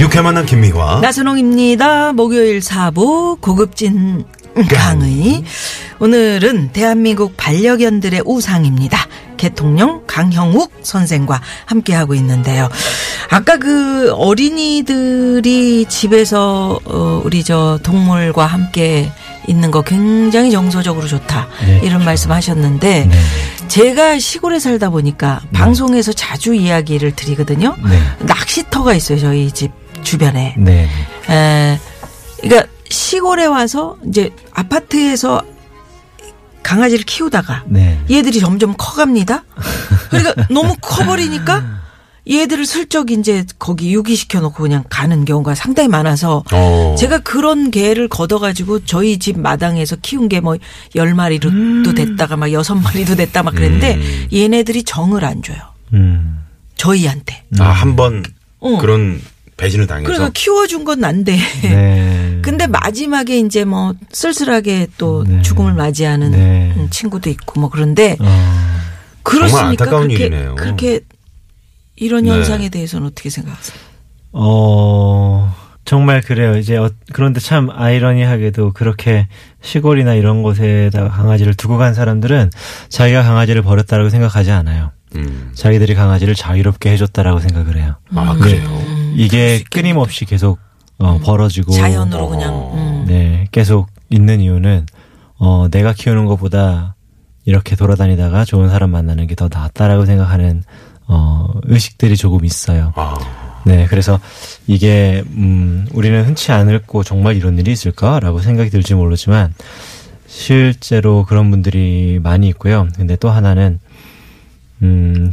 유쾌한 만남 김미화 나선홍입니다. 목요일 4부 고급진 강의. 오늘은 대한민국 반려견들의 우상입니다. 개통령 강형욱 선생과 함께하고 있는데요. 아까 그 어린이들이 집에서 우리 저 동물과 함께 있는 거 굉장히 정서적으로 좋다. 네. 이런 말씀 하셨는데 네. 제가 시골에 살다 보니까 네. 방송에서 자주 이야기를 드리거든요. 네. 낚시터가 있어요. 저희 집 주변에. 네. 그러니까 시골에 와서 이제 아파트에서 강아지를 키우다가 네. 얘들이 점점 커갑니다. 그러니까 너무 커버리니까 얘들을 슬쩍 이제 거기 유기시켜놓고 그냥 가는 경우가 상당히 많아서 제가 그런 개를 걷어가지고 저희 집 마당에서 키운 게 뭐 10마리도 됐다가 막 6마리도 됐다 막 그랬는데 얘네들이 정을 안 줘요. 저희한테. 아, 한 번 그런 배신을 당해서. 그러니까 키워준 건 난데. 네. 근데 마지막에 이제 뭐 쓸쓸하게 또 네. 죽음을 맞이하는 네. 친구도 있고 뭐 그런데. 그렇습니까? 정말 안타까운 일이네요. 그렇게 이런 네. 현상에 대해서는 어떻게 생각하세요? 정말 그래요. 이제 그런데 참 아이러니하게도 그렇게 시골이나 이런 곳에다가 강아지를 두고 간 사람들은 자기가 강아지를 버렸다라고 생각하지 않아요. 자기들이 강아지를 자유롭게 해줬다라고 생각을 해요. 아, 그래요? 이게 끊임없이 계속 벌어지고 자연으로 그냥 네 계속 있는 이유는 내가 키우는 것보다 이렇게 돌아다니다가 좋은 사람 만나는 게 더 낫다라고 생각하는 의식들이 조금 있어요. 아. 네 그래서 이게 우리는 흔치 않을고 정말 이런 일이 있을까라고 생각이 들지 모르지만 실제로 그런 분들이 많이 있고요. 근데 또 하나는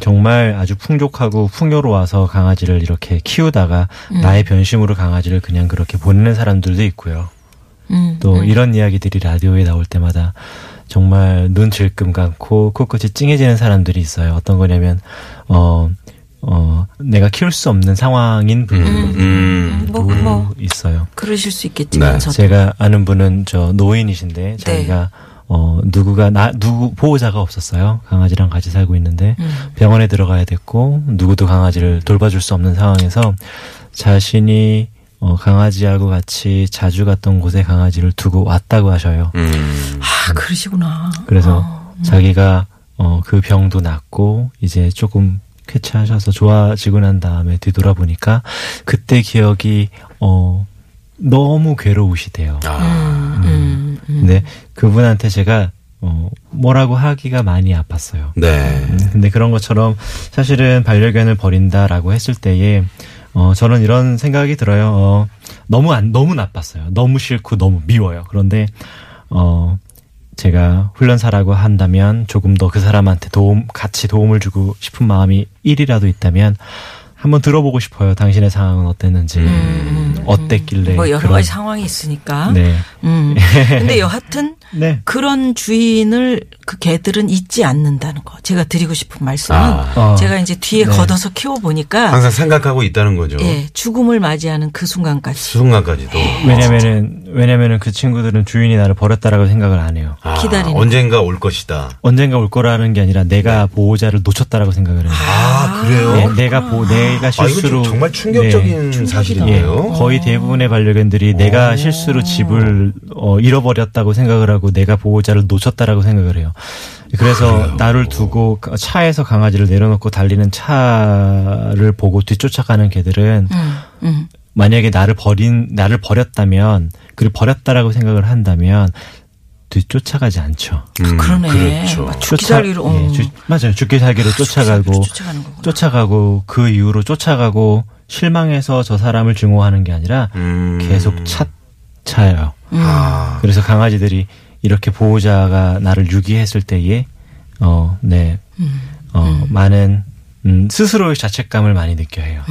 정말 아주 풍족하고 풍요로워서 강아지를 이렇게 키우다가 나의 변심으로 강아지를 그냥 그렇게 보내는 사람들도 있고요. 또 이런 이야기들이 라디오에 나올 때마다 정말 눈 질끔 감고 코끝이 찡해지는 사람들이 있어요. 어떤 거냐면 내가 키울 수 없는 상황인 분도 있어요. 그러실 수 있겠지만 네. 제가 아는 분은 저 노인이신데 자기가 네. 누구 보호자가 없었어요. 강아지랑 같이 살고 있는데 병원에 들어가야 됐고 누구도 강아지를 돌봐줄 수 없는 상황에서 자신이 강아지하고 같이 자주 갔던 곳에 강아지를 두고 왔다고 하셔요. 아 그러시구나. 그래서 자기가 그 병도 낫고 이제 조금 쾌차하셔서 좋아지고 난 다음에 뒤돌아보니까 그때 기억이 너무 괴로우시대요. 아. 근데 그분한테 제가 뭐라고 하기가 많이 아팠어요. 네. 근데 그런 것처럼 사실은 반려견을 버린다라고 했을 때에 저는 이런 생각이 들어요. 너무 나빴어요. 너무 싫고 너무 미워요. 그런데 제가 훈련사라고 한다면 조금 더 그 사람한테 같이 도움을 주고 싶은 마음이 1이라도 있다면 한번 들어보고 싶어요. 당신의 상황은 어땠는지. 어땠길래. 뭐 여러 가지 상황이 있으니까. 네. 근데 여하튼 네. 그런 주인을 그 개들은 잊지 않는다는 거. 제가 드리고 싶은 말씀은 제가 이제 뒤에 네. 걷어서 키워보니까. 항상 생각하고 있다는 거죠. 예. 죽음을 맞이하는 그 순간까지. 순간까지도. 왜냐면은 그 친구들은 주인이 나를 버렸다라고 생각을 안 해요. 기다리는. 언젠가 올 것이다. 언젠가 올 거라는 게 아니라 내가 네. 보호자를 놓쳤다라고 생각을 해요. 아 그래요? 네, 내가 실수로. 이거 정말 충격적인 네, 사실이네요. 네, 거의 대부분의 반려견들이 내가 실수로 집을 잃어버렸다고 생각을 하고 내가 보호자를 놓쳤다라고 생각을 해요. 그래서 그래요. 나를 두고 차에서 강아지를 내려놓고 달리는 차를 보고 뒤쫓아가는 개들은 만약에 나를 버렸다면 그리고 버렸다라고 생각을 한다면 뒤쫓아가지 않죠. 그러네. 그렇죠. 죽기 살기로. 예, 맞아요. 죽기 살기로 쫓아가고 쫓아가고 그 이후로 쫓아가고 실망해서 저 사람을 증오하는 게 아니라 계속 차요. 그래서 강아지들이 이렇게 보호자가 나를 유기했을 때에 많은 스스로의 자책감을 많이 느껴 해요.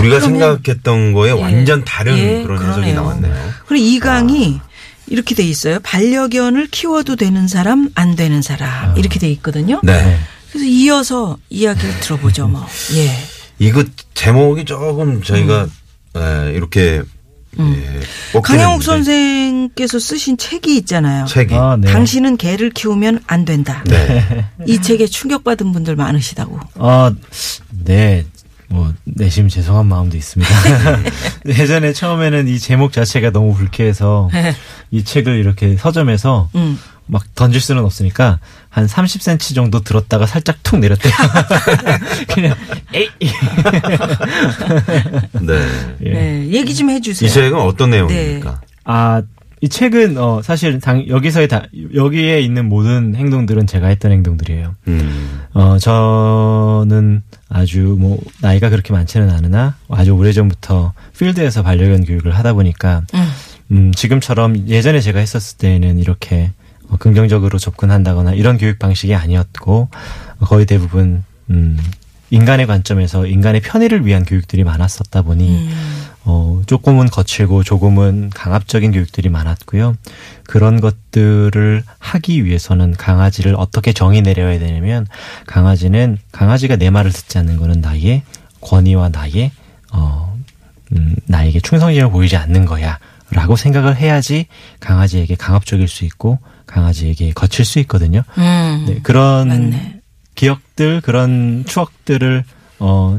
우리가 생각했던 거에 완전 다른 그런 그러네요. 해석이 나왔네요. 그리고 이 강이 이렇게 돼 있어요. 반려견을 키워도 되는 사람, 안 되는 사람 이렇게 돼 있거든요. 네. 그래서 이어서 이야기를 들어보죠. 예. 이거 제목이 조금 저희가 이렇게 강형욱 선생께서 쓰신 책이 있잖아요. 책이. 아, 네. 당신은 개를 키우면 안 된다. 네. 이 책에 충격받은 분들 많으시다고. 아, 네. 내심 죄송한 마음도 있습니다. 예전에 처음에는 이 제목 자체가 너무 불쾌해서 이 책을 이렇게 서점에서 막 던질 수는 없으니까 한 30cm 정도 들었다가 살짝 툭 내렸대요. 그냥 에이. 네. 예. 네. 얘기 좀 해주세요. 이 책은 어떤 내용입니까? 네. 아, 이 책은 사실 여기에 있는 모든 행동들은 제가 했던 행동들이에요. 저는 아주 나이가 그렇게 많지는 않으나 아주 오래전부터 필드에서 반려견 교육을 하다 보니까 지금처럼 예전에 제가 했었을 때는 이렇게 긍정적으로 접근한다거나 이런 교육 방식이 아니었고 거의 대부분 인간의 관점에서 인간의 편의를 위한 교육들이 많았었다 보니 조금은 거칠고 조금은 강압적인 교육들이 많았고요. 그런 것들을 하기 위해서는 강아지를 어떻게 정의 내려야 되냐면 강아지가 내 말을 듣지 않는 거는 나의 권위와 나의 나에게 충성심을 보이지 않는 거야. 라고 생각을 해야지 강아지에게 강압적일 수 있고 강아지에게 거칠 수 있거든요. 네, 그런 맞네. 기억들, 그런 추억들을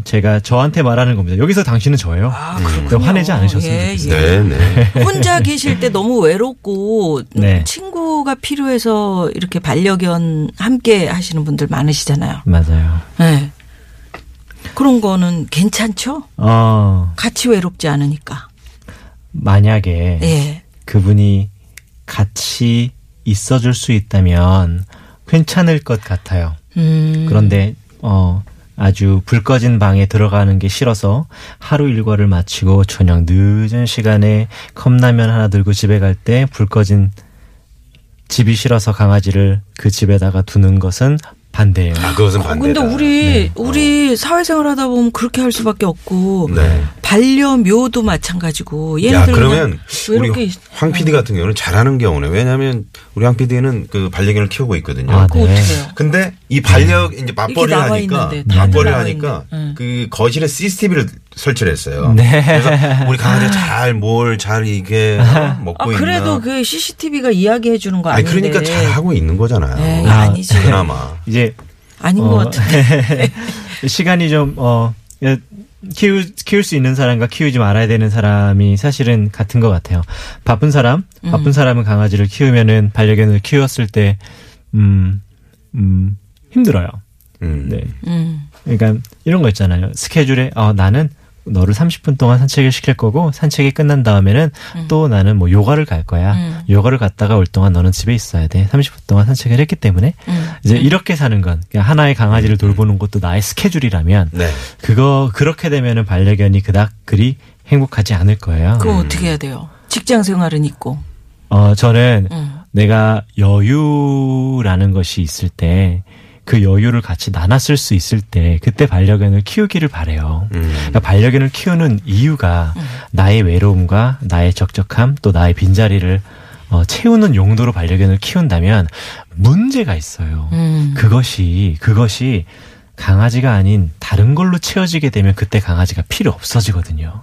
제가 저한테 말하는 겁니다. 여기서 당신은 저예요. 아, 그렇군요. 화내지 않으셨으면 좋겠어요. 예, 네. 혼자 계실 때 너무 외롭고 네. 친구가 필요해서 이렇게 반려견 함께 하시는 분들 많으시잖아요. 맞아요. 네. 그런 거는 괜찮죠? 같이 외롭지 않으니까. 만약에 예. 그분이 같이 있어줄 수 있다면 괜찮을 것 같아요. 그런데 아주 불 꺼진 방에 들어가는 게 싫어서 하루 일과를 마치고 저녁 늦은 시간에 컵라면 하나 들고 집에 갈 때 불 꺼진 집이 싫어서 강아지를 그 집에다가 두는 것은 반대예요. 아, 그것은 반대다. 근데 우리 사회생활 하다 보면 그렇게 할 수밖에 없고 네. 반려묘도 마찬가지고 얘네들 그러면 우리 황 PD 같은 경우는 잘하는 경우네. 왜냐하면 우리 황 PD는 그 반려견을 키우고 있거든요. 아, 네. 근데 이 이제 맞벌이를 하니까 그 거실에 CCTV를 설치를 했어요. 네. 그래서 우리 강아지 잘 이게 먹고 있나. 그래도 그 CCTV가 이야기해 주는 거 아닌데. 그러니까 잘 하고 있는 거잖아요. 네, 아니지. 그나마. 이제 아닌 것 같은데. 시간이 좀 키울 수 있는 사람과 키우지 말아야 되는 사람이 사실은 같은 것 같아요. 바쁜 사람은 강아지를 키우면은 반려견을 키웠을 때 힘들어요. 네. 그러니까 이런 거 있잖아요. 스케줄에 나는 너를 30분 동안 산책을 시킬 거고 산책이 끝난 다음에는 또 나는 요가를 갈 거야. 요가를 갔다가 올 동안 너는 집에 있어야 돼. 30분 동안 산책을 했기 때문에 이제 이렇게 사는 건 그냥 하나의 강아지를 돌보는 것도 나의 스케줄이라면 그렇게 되면은 반려견이 그닥 그리 행복하지 않을 거예요. 그거 어떻게 해야 돼요? 직장 생활은 있고. 저는 내가 여유라는 것이 있을 때 그 여유를 같이 나눠 쓸 수 있을 때 그때 반려견을 키우기를 바래요. 그러니까 반려견을 키우는 이유가 나의 외로움과 나의 적적함 또 나의 빈자리를 채우는 용도로 반려견을 키운다면 문제가 있어요. 그것이 강아지가 아닌 다른 걸로 채워지게 되면 그때 강아지가 필요 없어지거든요.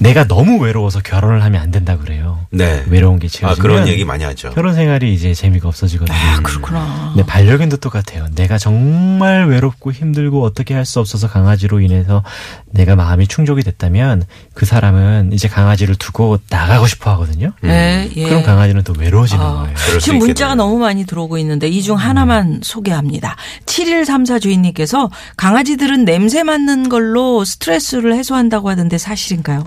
내가 너무 외로워서 결혼을 하면 안 된다 그래요. 네. 외로운 게 채워지면 그런 얘기 많이 하죠. 결혼 생활이 이제 재미가 없어지거든요. 아, 그렇구나. 네, 반려견도 똑같아요. 내가 정말 외롭고 힘들고 어떻게 할 수 없어서 강아지로 인해서 내가 마음이 충족이 됐다면 그 사람은 이제 강아지를 두고 나가고 싶어 하거든요. 예. 그럼 강아지는 또 외로워지는 거예요. 지금 문자가 너무 많이 들어오고 있는데 이 중 하나만 소개합니다. 7134 주인님께서 강아지들은 냄새 맡는 걸로 스트레스를 해소한다고 하던데 사실인가요?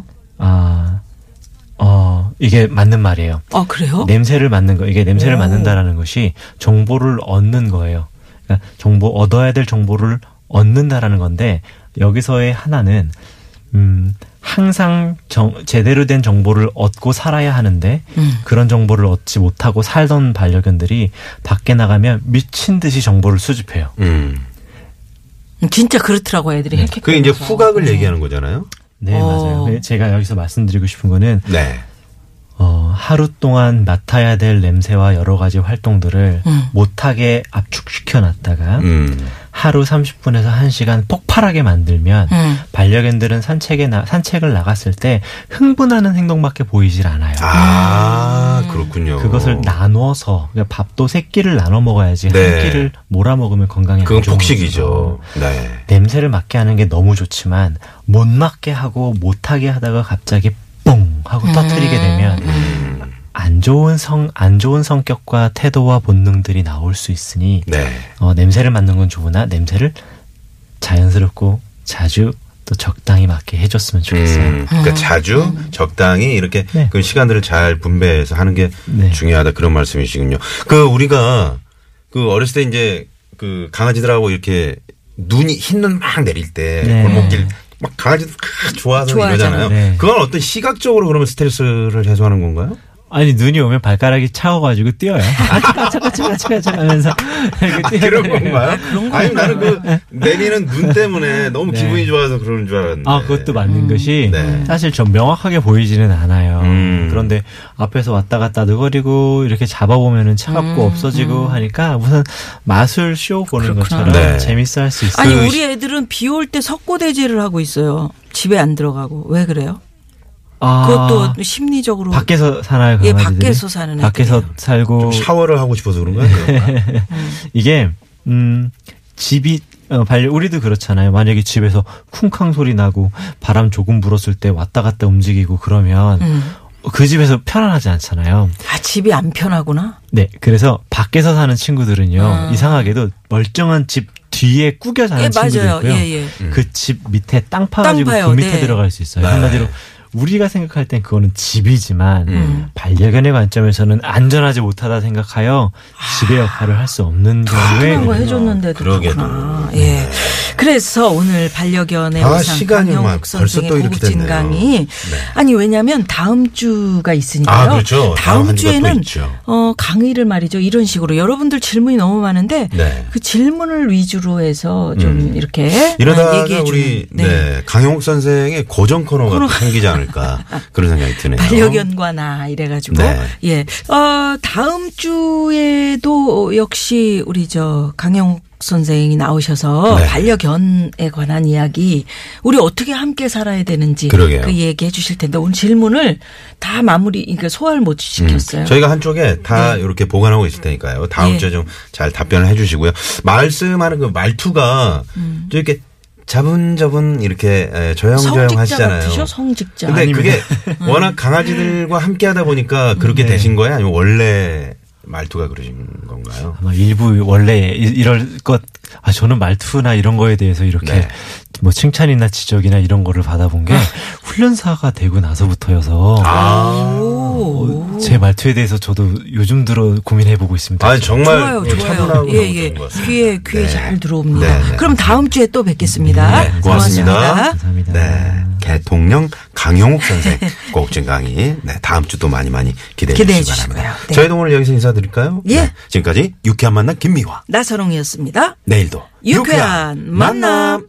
이게 맞는 말이에요. 그래요? 냄새를 맡는 거, 이게 냄새를 맡는다라는 것이 정보를 얻는 거예요. 그러니까 얻어야 될 정보를 얻는다라는 건데, 여기서의 하나는, 항상 제대로 된 정보를 얻고 살아야 하는데 그런 정보를 얻지 못하고 살던 반려견들이 밖에 나가면 미친 듯이 정보를 수집해요. 진짜 그렇더라고요. 애들이 네. 그게 이제 후각을 얘기하는 거잖아요. 네. 맞아요. 제가 여기서 말씀드리고 싶은 거는 네. 하루 동안 맡아야 될 냄새와 여러 가지 활동들을 못하게 압축시켜놨다가 하루 30분에서 1시간 폭발하게 만들면 반려견들은 산책을 나갔을 때 흥분하는 행동밖에 보이질 않아요. 아 그렇군요. 그것을 나눠서 그러니까 밥도 세 끼를 나눠 먹어야지 네. 한 끼를 몰아 먹으면 건강에 그건 폭식이죠. 네. 냄새를 맡게 하는 게 너무 좋지만 못 맡게 하고 못하게 하다가 갑자기 뽕 하고 터뜨리게 되면 안 좋은 성격과 태도와 본능들이 나올 수 있으니 네. 냄새를 맡는 건 좋으나 냄새를 자연스럽고 자주 또 적당히 맡게 해줬으면 좋겠어요. 그러니까 자주 적당히 이렇게 네. 그 시간들을 잘 분배해서 하는 게 네. 중요하다 그런 말씀이시군요. 그 우리가 그 어렸을 때 이제 그 강아지들하고 이렇게 눈이 흰 눈 막 내릴 때 네. 골목길 막 강아지들 좋아하는 거잖아요. 네. 그건 어떤 시각적으로 그러면 스트레스를 해소하는 건가요? 아니 눈이 오면 발가락이 차워가지고 뛰어요. 아차가차가차가차가 하면서 그런 건가요? 아니 나는 그 내리는 눈 때문에 너무 네. 기분이 좋아서 그러는 줄 알았는데. 아 그것도 맞는 것이 네. 사실 좀 명확하게 보이지는 않아요. 그런데 앞에서 왔다 갔다 느거리고 이렇게 잡아보면은 차갑고 없어지고 하니까 무슨 마술 쇼 보는 그렇구나. 것처럼 네. 재밌어 할 수 있어요. 아니 우리 애들은 비 올 때 석고대죄를 하고 있어요. 집에 안 들어가고. 왜 그래요? 그것도 심리적으로 밖에서 사나요? 강아지들이? 예, 밖에서 사는 애들. 밖에서 살고 좀 샤워를 하고 싶어서 그런가요? 이게 집이 우리도 그렇잖아요. 만약에 집에서 쿵쾅 소리 나고 바람 조금 불었을 때 왔다 갔다 움직이고 그러면 그 집에서 편안하지 않잖아요. 아, 집이 안 편하구나. 네, 그래서 밖에서 사는 친구들은요 이상하게도 멀쩡한 집 뒤에 꾸겨 사는 예, 친구들이고요. 예, 예. 그 집 밑에 땅 파가지고 그 밑에 네. 들어갈 수 있어요. 네. 한마디로. 우리가 생각할 땐 그거는 집이지만 반려견의 관점에서는 안전하지 못하다 생각하여 집의 역할을 할 수 없는 경우에 그런 거 해줬는데도 그렇구나. 예. 그래서 오늘 반려견의 우상 강형욱 선생의 고급진 강의 네. 아니 왜냐하면 다음 주가 있으니까요. 아, 그렇죠. 다음 주에는 강의를 말이죠. 이런 식으로 여러분들 질문이 너무 많은데 네. 그 질문을 위주로 해서 좀 이렇게 이러다가 우리 네. 네. 강형욱 선생의 고정 코너가 생기지 않을까 그런 생각이 드네요. 반려견과 나 이래가지고 네. 예. 다음 주에도 역시 우리 저 강형욱 선생이 나오셔서 네. 반려견에 관한 이야기 우리 어떻게 함께 살아야 되는지 그러게요. 그 얘기해 주실 텐데 오늘 질문을 다 마무리 그러니까 소화를 못 시켰어요. 저희가 한쪽에 다 네. 이렇게 보관하고 있을 테니까요. 다음 네. 주에 좀 잘 답변을 해 주시고요. 말씀하는 그 말투가 이렇게 자분자분 이렇게 조용조용 하시잖아요. 성직자 같으셔? 성직자. 근데 아닙니다. 그게 워낙 강아지들과 함께하다 보니까 그렇게 네. 되신 거예요? 아니면 원래 말투가 그러신 건가요? 아마 일부 원래 이럴 것 아 저는 말투나 이런 거에 대해서 이렇게 네. 뭐 칭찬이나 지적이나 이런 거를 받아본 게 훈련사가 되고 나서부터여서 제 말투에 대해서 저도 요즘 들어 고민해보고 있습니다. 아 정말 좋아요. 예예 귀에 네. 잘 들어옵니다. 네. 그럼 다음 주에 또 뵙겠습니다. 네. 고맙습니다. 감사합니다. 네. 개통령 강형욱 선생 고급진 강의 네, 다음 주도 많이 기대해 주시기 바랍니다. 네. 저희도 오늘 여기서 인사드릴까요? 예. 네. 지금까지 유쾌한 만남 김미화 나서롱이었습니다. 내일도 유쾌한 만남.